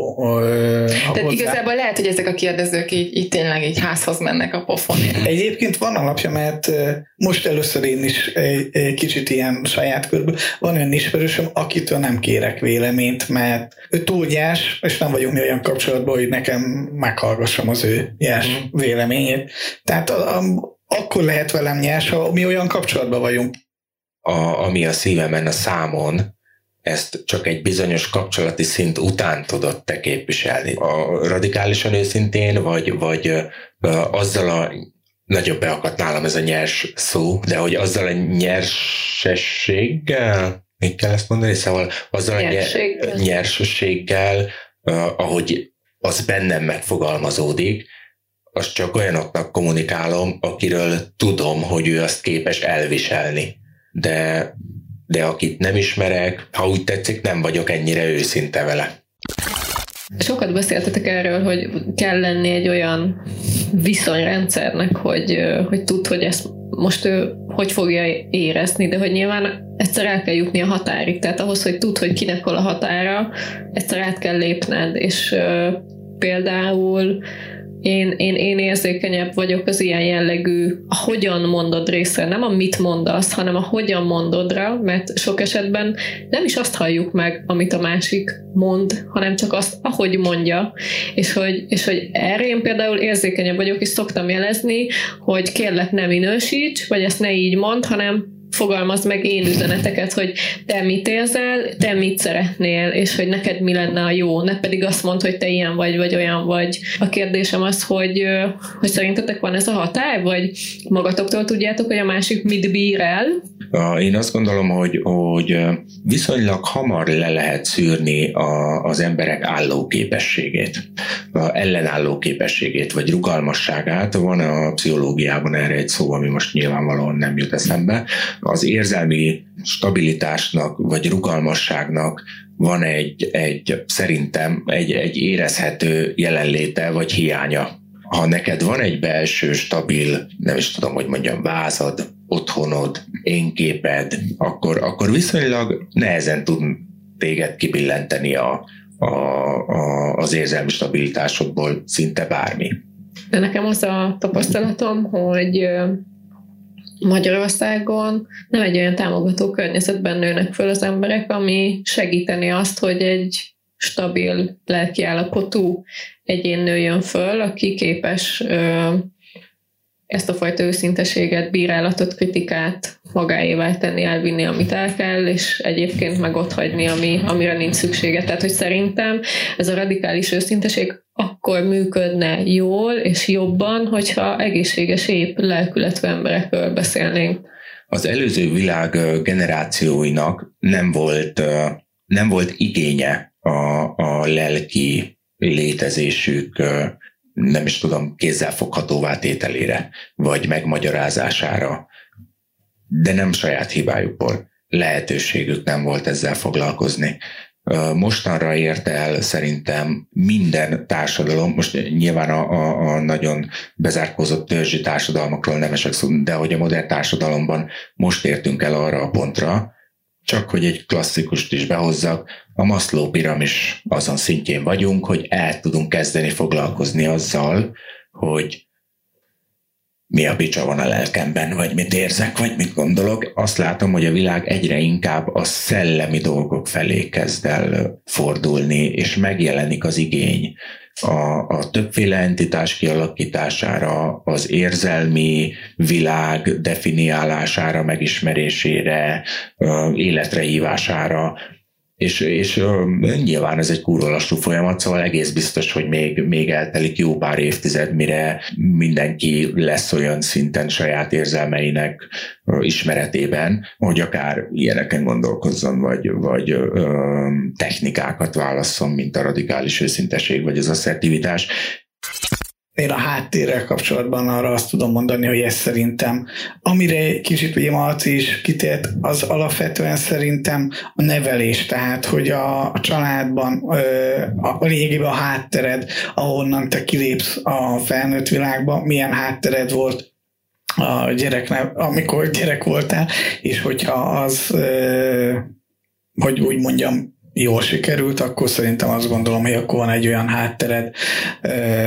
Tehát igazából lehet, hogy ezek a kérdezők így tényleg így házhoz mennek a pofonért. Egyébként van alapja, mert most először én is egy kicsit ilyen saját körből. Van olyan ismerősöm, akitől nem kérek véleményt, mert ő túl gyás, és nem vagyunk mi olyan kapcsolatban, hogy nekem meghallgassam az ő gyás véleményét. Tehát akkor lehet velem nyers, ha mi olyan kapcsolatban vagyunk. Ami a szívemen, a számon, ezt csak egy bizonyos kapcsolati szint után tudod te képviselni. A radikálisan őszintén, vagy azzal a nagyobb beakadt nálam ez a nyers szó, de hogy azzal a nyersességgel, mit kell ezt mondani? Szóval azzal a nyersességgel, ahogy az bennem megfogalmazódik, azt csak olyanoknak kommunikálom, akiről tudom, hogy ő azt képes elviselni. De akit nem ismerek, ha úgy tetszik, nem vagyok ennyire őszinte vele. Sokat beszéltetek erről, hogy kell lenni egy olyan viszonyrendszernek, hogy tudd, hogy ezt most ő hogy fogja érezni, de hogy nyilván egyszer el kell jutni a határig. Tehát ahhoz, hogy tudd, hogy kinek hol a határa, egyszer át kell lépned, és például én érzékenyebb vagyok az ilyen jellegű a hogyan mondod részre, nem a mit mondasz, hanem a hogyan mondodra, mert sok esetben nem is azt halljuk meg, amit a másik mond, hanem csak azt, ahogy mondja, és hogy erre én például érzékenyebb vagyok, és szoktam jelezni, hogy kérlek ne minősíts, vagy ezt ne így mondd, hanem fogalmazd meg én üzeneteket, hogy te mit érzel, te mit szeretnél, és hogy neked mi lenne a jó. Ne pedig azt mondd, hogy te ilyen vagy, vagy olyan vagy. A kérdésem az, hogy szerintetek van ez a hatály, vagy magatoktól tudjátok, hogy a másik mit bír el? Én azt gondolom, hogy viszonylag hamar le lehet szűrni az emberek állóképességét, ellenálló képességét, vagy rugalmasságát. Van a pszichológiában erre egy szó, ami most nyilvánvalóan nem jut eszembe. Az érzelmi stabilitásnak, vagy rugalmasságnak van szerintem egy érezhető jelenléte, vagy hiánya. Ha neked van egy belső, stabil, nem is tudom, hogy mondjam, vázad, otthonod, énképed, akkor viszonylag nehezen tud téged kibillenteni az érzelmi stabilitásodból szinte bármi. De nekem az a tapasztalatom, hogy Magyarországon nem egy olyan támogató környezetben nőnek föl az emberek, ami segíteni azt, hogy egy stabil lelkiállapotú egyén nőjön föl, aki képes ezt a fajta őszinteséget, bírálatot, kritikát magáévá tenni, elvinni, amit el kell, és egyébként meg ott hagyni, amire nincs szüksége. Tehát, hogy szerintem ez a radikális őszinteség akkor működne jól és jobban, hogyha egészséges, épp lelkületű emberekről beszélnénk. Az előző világ generációinak nem volt igénye a lelki létezésük, nem is tudom, kézzelfoghatóvá tételére, vagy megmagyarázására, de nem saját hibájukból. Lehetőségük nem volt ezzel foglalkozni. Mostanra érte el szerintem minden társadalom, most nyilván a nagyon bezárkózott törzsi társadalmakról nem esek szó, de hogy a modern társadalomban most értünk el arra a pontra, csak hogy egy klasszikust is behozzak, a Maslow piramis azon szintjén vagyunk, hogy el tudunk kezdeni foglalkozni azzal, hogy mi a picsa van a lelkemben, vagy mit érzek, vagy mit gondolok. Azt látom, hogy a világ egyre inkább a szellemi dolgok felé kezd el fordulni, és megjelenik az igény a többféle entitás kialakítására, az érzelmi világ definiálására, megismerésére, életre hívására, és nyilván ez egy kurva lassú folyamat, szóval egész biztos, hogy még eltelik jó pár évtized, mire mindenki lesz olyan szinten saját érzelmeinek ismeretében, hogy akár ilyeneken gondolkozzon, vagy technikákat válasszon, mint a radikális őszinteség, vagy az asszertivitás. Én a háttérrel kapcsolatban arra azt tudom mondani, hogy ez szerintem, amire kicsit ugye Marci is kitért, az alapvetően szerintem a nevelés, tehát hogy a családban a lényegében a háttered, ahonnan te kilépsz a felnőtt világba, milyen háttered volt a gyereknek, amikor gyerek voltál, és hogyha az, hogy úgy mondjam, jól sikerült, akkor szerintem azt gondolom, hogy akkor van egy olyan háttered,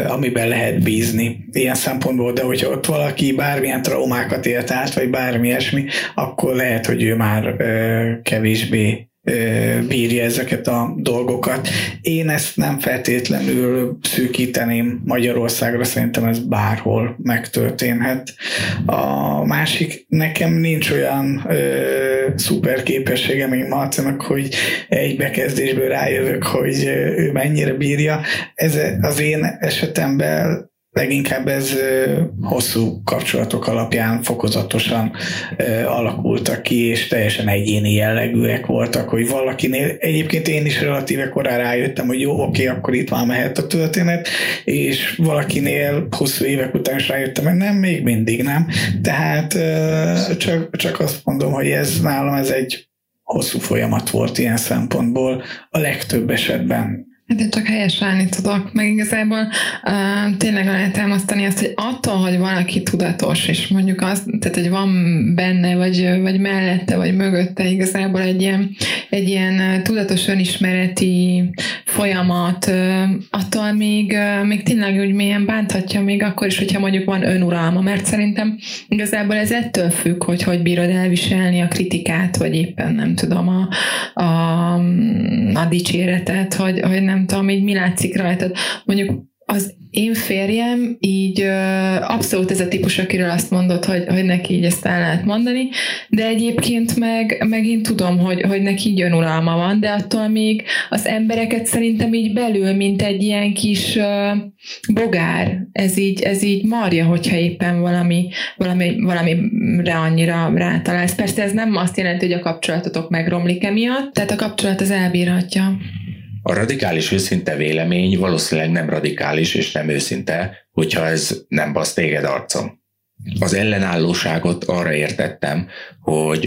amiben lehet bízni ilyen szempontból, de hogyha ott valaki bármilyen traumákat élt át, vagy bármi ilyesmi, akkor lehet, hogy ő már kevésbé bírja ezeket a dolgokat. Én ezt nem feltétlenül szűkíteném Magyarországra, szerintem ez bárhol megtörténhet. A másik, nekem nincs olyan szuper képessége, még Marcinak, hogy egy bekezdésből rájövök, hogy ő mennyire bírja. Ez az én esetemben leginkább ez hosszú kapcsolatok alapján fokozatosan alakultak ki, és teljesen egyéni jellegűek voltak, hogy valakinél, egyébként én is relatíve korán rájöttem, hogy jó, oké, akkor itt már mehet a történet, és valakinél hosszú évek után is rájöttem, hogy nem, még mindig nem. Tehát csak azt mondom, hogy ez nálam ez egy hosszú folyamat volt ilyen szempontból a legtöbb esetben. Hát én csak helyeselni tudok, meg igazából tényleg lehet elmasztani azt, hogy attól, hogy valaki tudatos, és mondjuk azt, tehát, hogy van benne, vagy mellette, vagy mögötte igazából egy ilyen tudatos önismereti folyamat, attól még tényleg úgy mélyen bánthatja még akkor is, hogyha mondjuk van önuralma, mert szerintem igazából ez ettől függ, hogy bírod elviselni a kritikát, vagy éppen nem tudom, a dicséretet, hogy nem tudom, így mi látszik rajtad. Mondjuk Az én férjem így abszolút ez a típus, akiről azt mondod, hogy neki így ezt el lehet mondani, de egyébként meg én tudom, hogy neki így önuralma van, de attól még az embereket szerintem így belül, mint egy ilyen kis bogár, ez így marja, hogyha éppen valamire annyira rátalálsz. Persze ez nem azt jelenti, hogy a kapcsolatotok megromlik emiatt, tehát a kapcsolat az elbírhatja. A radikális őszinte vélemény valószínűleg nem radikális és nem őszinte, hogyha ez nem basz téged arcom. Az ellenállóságot arra értettem,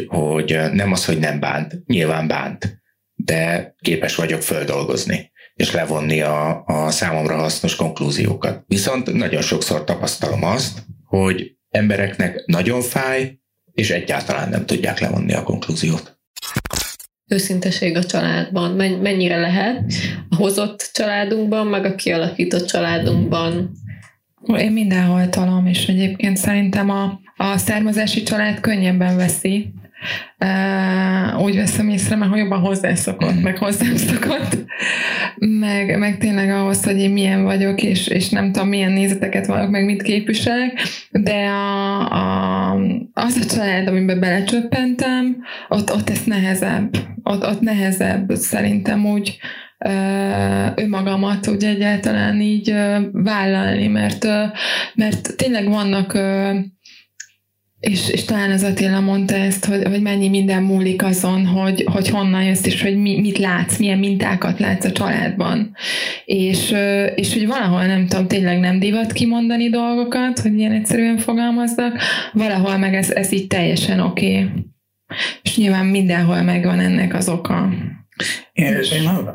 hogy nem az, hogy nem bánt, nyilván bánt, de képes vagyok földolgozni és levonni a számomra hasznos konklúziókat. Viszont nagyon sokszor tapasztalom azt, hogy embereknek nagyon fáj, és egyáltalán nem tudják levonni a konklúziót. Őszinteség a családban. Mennyire lehet a hozott családunkban, meg a kialakított családunkban? Én mindenhol talom, és egyébként szerintem a származási család könnyebben veszi. Úgy veszem észre, mert jobban hozzászokott, meg hozzám szokott. Meg tényleg ahhoz, hogy én milyen vagyok, és nem tudom, milyen nézeteket vagyok, meg mit képviselek, de az a család, amiben belecsöppentem, ott ez nehezebb. Ott nehezebb szerintem úgy önmagamat úgy egyáltalán így vállalni, mert tényleg vannak... És talán az Attila mondta ezt, hogy mennyi minden múlik azon, hogy honnan jössz, és hogy mit látsz, milyen mintákat látsz a családban. És hogy valahol, nem tudom, tényleg nem divat kimondani dolgokat, hogy ilyen egyszerűen fogalmaznak, valahol meg ez így teljesen oké. És nyilván mindenhol megvan ennek az oka. Én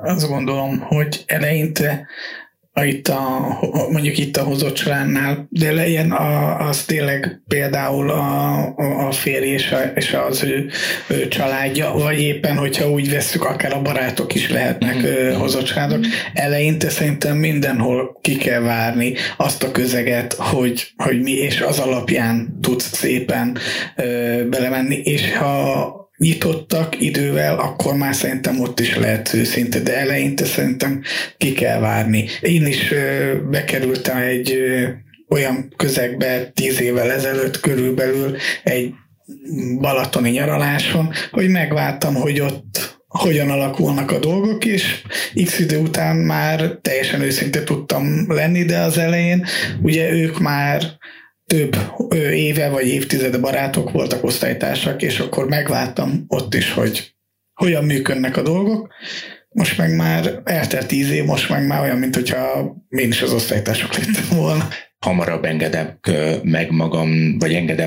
azt gondolom, hogy eleinte... Mondjuk itt a hozott családnál, de ilyen az tényleg például a férj és az ő családja, vagy éppen, hogyha úgy vesszük, akár a barátok is lehetnek hozott családok. Eleinte szerintem mindenhol ki kell várni azt a közeget, hogy mi, és az alapján tudsz szépen belemenni, és ha nyitottak idővel, akkor már szerintem ott is lehet őszinte, de eleinte szerintem ki kell várni. Én is bekerültem egy olyan közegbe 10 évvel ezelőtt körülbelül egy balatoni nyaraláson, hogy megvártam, hogy ott hogyan alakulnak a dolgok, és x idő után már teljesen őszinte tudtam lenni, de az elején ugye ők már több éve vagy évtizede barátok voltak, osztálytársak, és akkor megvártam ott is, hogy hogyan működnek a dolgok. Most meg már eltelt 10 év, most meg már olyan, mint hogyha én is az osztálytársak lettem volna. Hamarabb engedem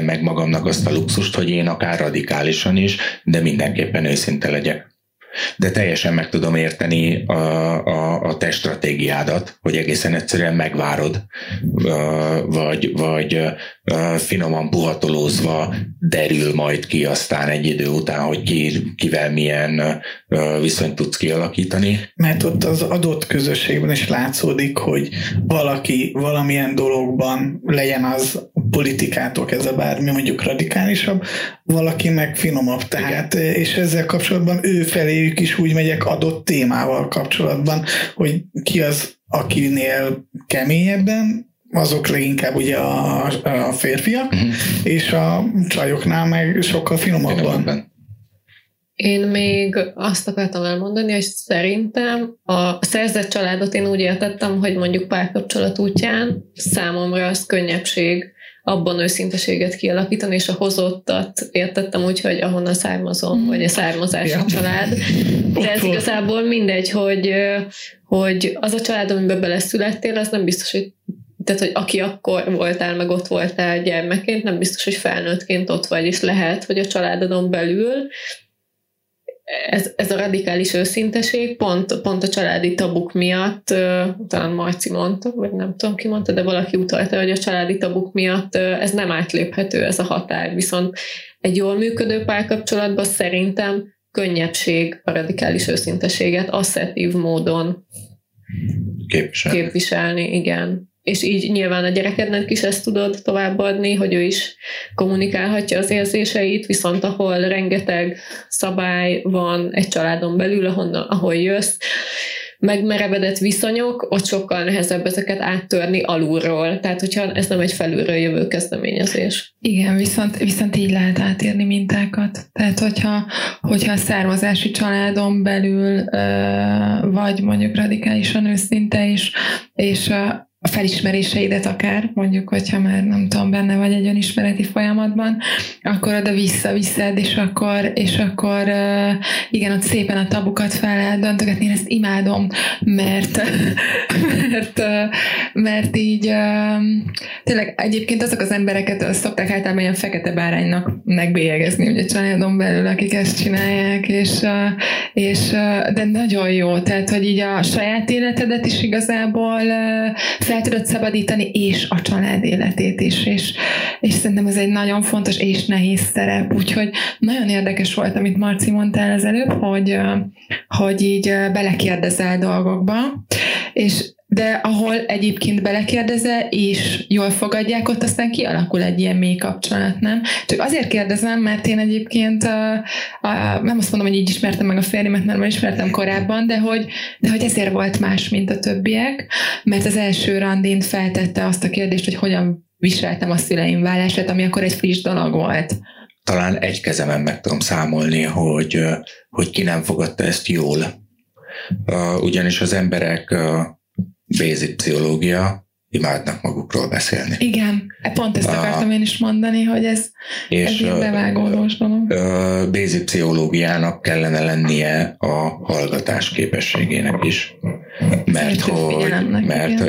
meg magamnak azt a luxust, hogy én akár radikálisan is, de mindenképpen őszinte legyek. De teljesen meg tudom érteni a te stratégiádat, hogy egészen egyszerűen megvárod, vagy finoman puhatolózva derül majd ki aztán egy idő után, hogy kivel milyen viszonyt tudsz kialakítani. Mert ott az adott közösségben is látszódik, hogy valaki valamilyen dologban, legyen az politikától kezdve bármi, mondjuk radikálisabb, valaki meg finomabb. Tehát, és ezzel kapcsolatban ő feléjük is úgy megyek adott témával kapcsolatban, hogy ki az, akinél keményebben, azok leginkább ugye a férfiak, és a csajoknál meg sokkal finomabban. Én még azt akartam elmondani, hogy szerintem a szerzett családot én úgy értettem, hogy mondjuk párkapcsolat útján számomra az könnyebbség abban őszinteséget kialakítani, és a hozottat értettem úgy, hogy ahonnan származom, vagy a származási család. De ez igazából mindegy, hogy az a család, amiben beleszülettél, az nem biztos, hogy tehát, hogy aki akkor voltál, meg ott voltál gyermekként, nem biztos, hogy felnőttként ott vagy, és lehet, hogy a családodon belül ez a radikális őszinteség pont a családi tabuk miatt, talán Marci mondta, vagy nem tudom ki mondta, de valaki utalta, hogy a családi tabuk miatt ez nem átléphető, ez a határ. Viszont egy jól működő párkapcsolatban szerintem könnyebbség a radikális őszinteséget asszertív módon képviselni, igen. És így nyilván a gyerekednek is ezt tudod továbbadni, hogy ő is kommunikálhatja az érzéseit, viszont ahol rengeteg szabály van egy családon belül, ahol jössz, megmerevedett viszonyok, ott sokkal nehezebb ezeket áttörni alulról. Tehát, hogyha ez nem egy felülről jövő kezdeményezés. Igen, viszont így lehet átírni mintákat. Tehát, hogyha a származási családon belül vagy mondjuk radikálisan őszinte is, és a felismeréseidet akár, mondjuk, hogyha már nem tudom, benne vagy egy önismereti folyamatban, akkor oda visszaviszed, és akkor igen, ott szépen a tabukat fel lehet döntögetni, én ezt imádom, mert így tényleg egyébként azok az embereket szokták általában ilyen fekete báránynak megbélyegezni, ugye családon belül, akik ezt csinálják, és de nagyon jó, tehát, hogy így a saját életedet is igazából fel tudod szabadítani, és a család életét is, és szerintem ez egy nagyon fontos és nehéz szerep, úgyhogy nagyon érdekes volt, amit Marci mondtál az előbb, hogy így belekérdezel dolgokba, de ahol egyébként belekérdezel, és jól fogadják, ott aztán kialakul egy ilyen mély kapcsolat, nem? Csak azért kérdezem, mert én egyébként, nem azt mondom, hogy így ismertem meg a férjemet, mert már ismertem korábban, de hogy ezért volt más, mint a többiek, mert az első randin feltette azt a kérdést, hogy hogyan viseltem a szüleim válását, ami akkor egy friss dolog volt. Talán egy kezemen meg tudom számolni, hogy ki nem fogadta ezt jól. Ugyanis az emberek... basic pszichológia, imádnak magukról beszélni. Igen, pont ezt akartam én is mondani, hogy ez így bevágódós dolog. Basic pszichológiának kellene lennie a hallgatás képességének is. Mert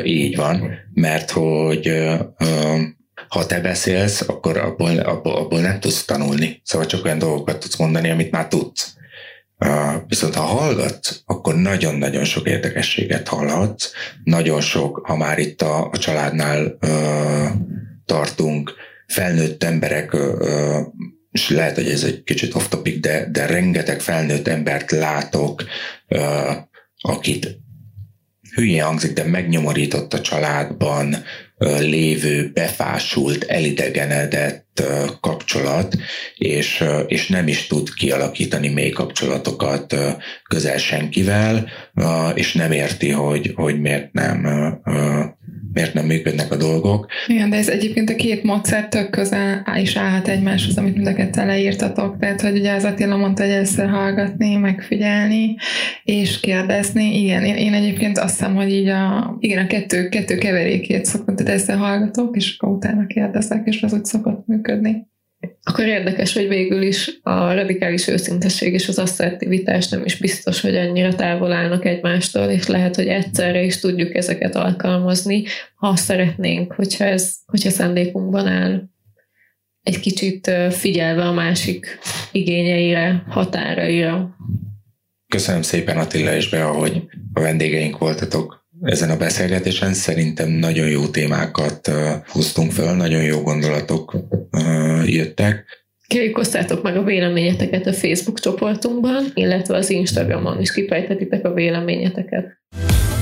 így van, mert hogy ha te beszélsz, akkor abból nem tudsz tanulni. Szóval csak olyan dolgokat tudsz mondani, amit már tudsz. Viszont ha hallgatsz, akkor nagyon-nagyon sok érdekességet hallhatsz, nagyon sok, ha már itt a családnál tartunk, felnőtt emberek, és lehet, hogy ez egy kicsit off-topic, de rengeteg felnőtt embert látok, akit hülyén hangzik, de megnyomorított a családban lévő, befásult, elidegenedett kapcsolat, és nem is tud kialakítani mély kapcsolatokat közel senkivel, és nem érti, hogy miért nem működnek a dolgok. Igen, de ez egyébként a két módszer tök közel is állhat egymáshoz, amit mind a ketten leírtatok. Tehát, hogy ugye az Attila mondta, hogy először hallgatni, megfigyelni, és kérdezni. Igen, én egyébként azt hiszem, hogy így a kettő keverékét szokott, tehát először hallgatok, és akkor utána kérdezek, és az úgy szokott működni. Akkor érdekes, hogy végül is a radikális őszintesség és az asszertivitás nem is biztos, hogy annyira távol állnak egymástól, és lehet, hogy egyszerre is tudjuk ezeket alkalmazni, ha szeretnénk, hogyha szándékunkban áll. Egy kicsit figyelve a másik igényeire, határaira. Köszönöm szépen, Attila és Bea, hogy a vendégeink voltatok. Ezen a beszélgetésen szerintem nagyon jó témákat hoztunk föl, nagyon jó gondolatok jöttek. Kérjük, osszátok meg a véleményeteket a Facebook csoportunkban, illetve az Instagramon is kifejtetitek a véleményeteket.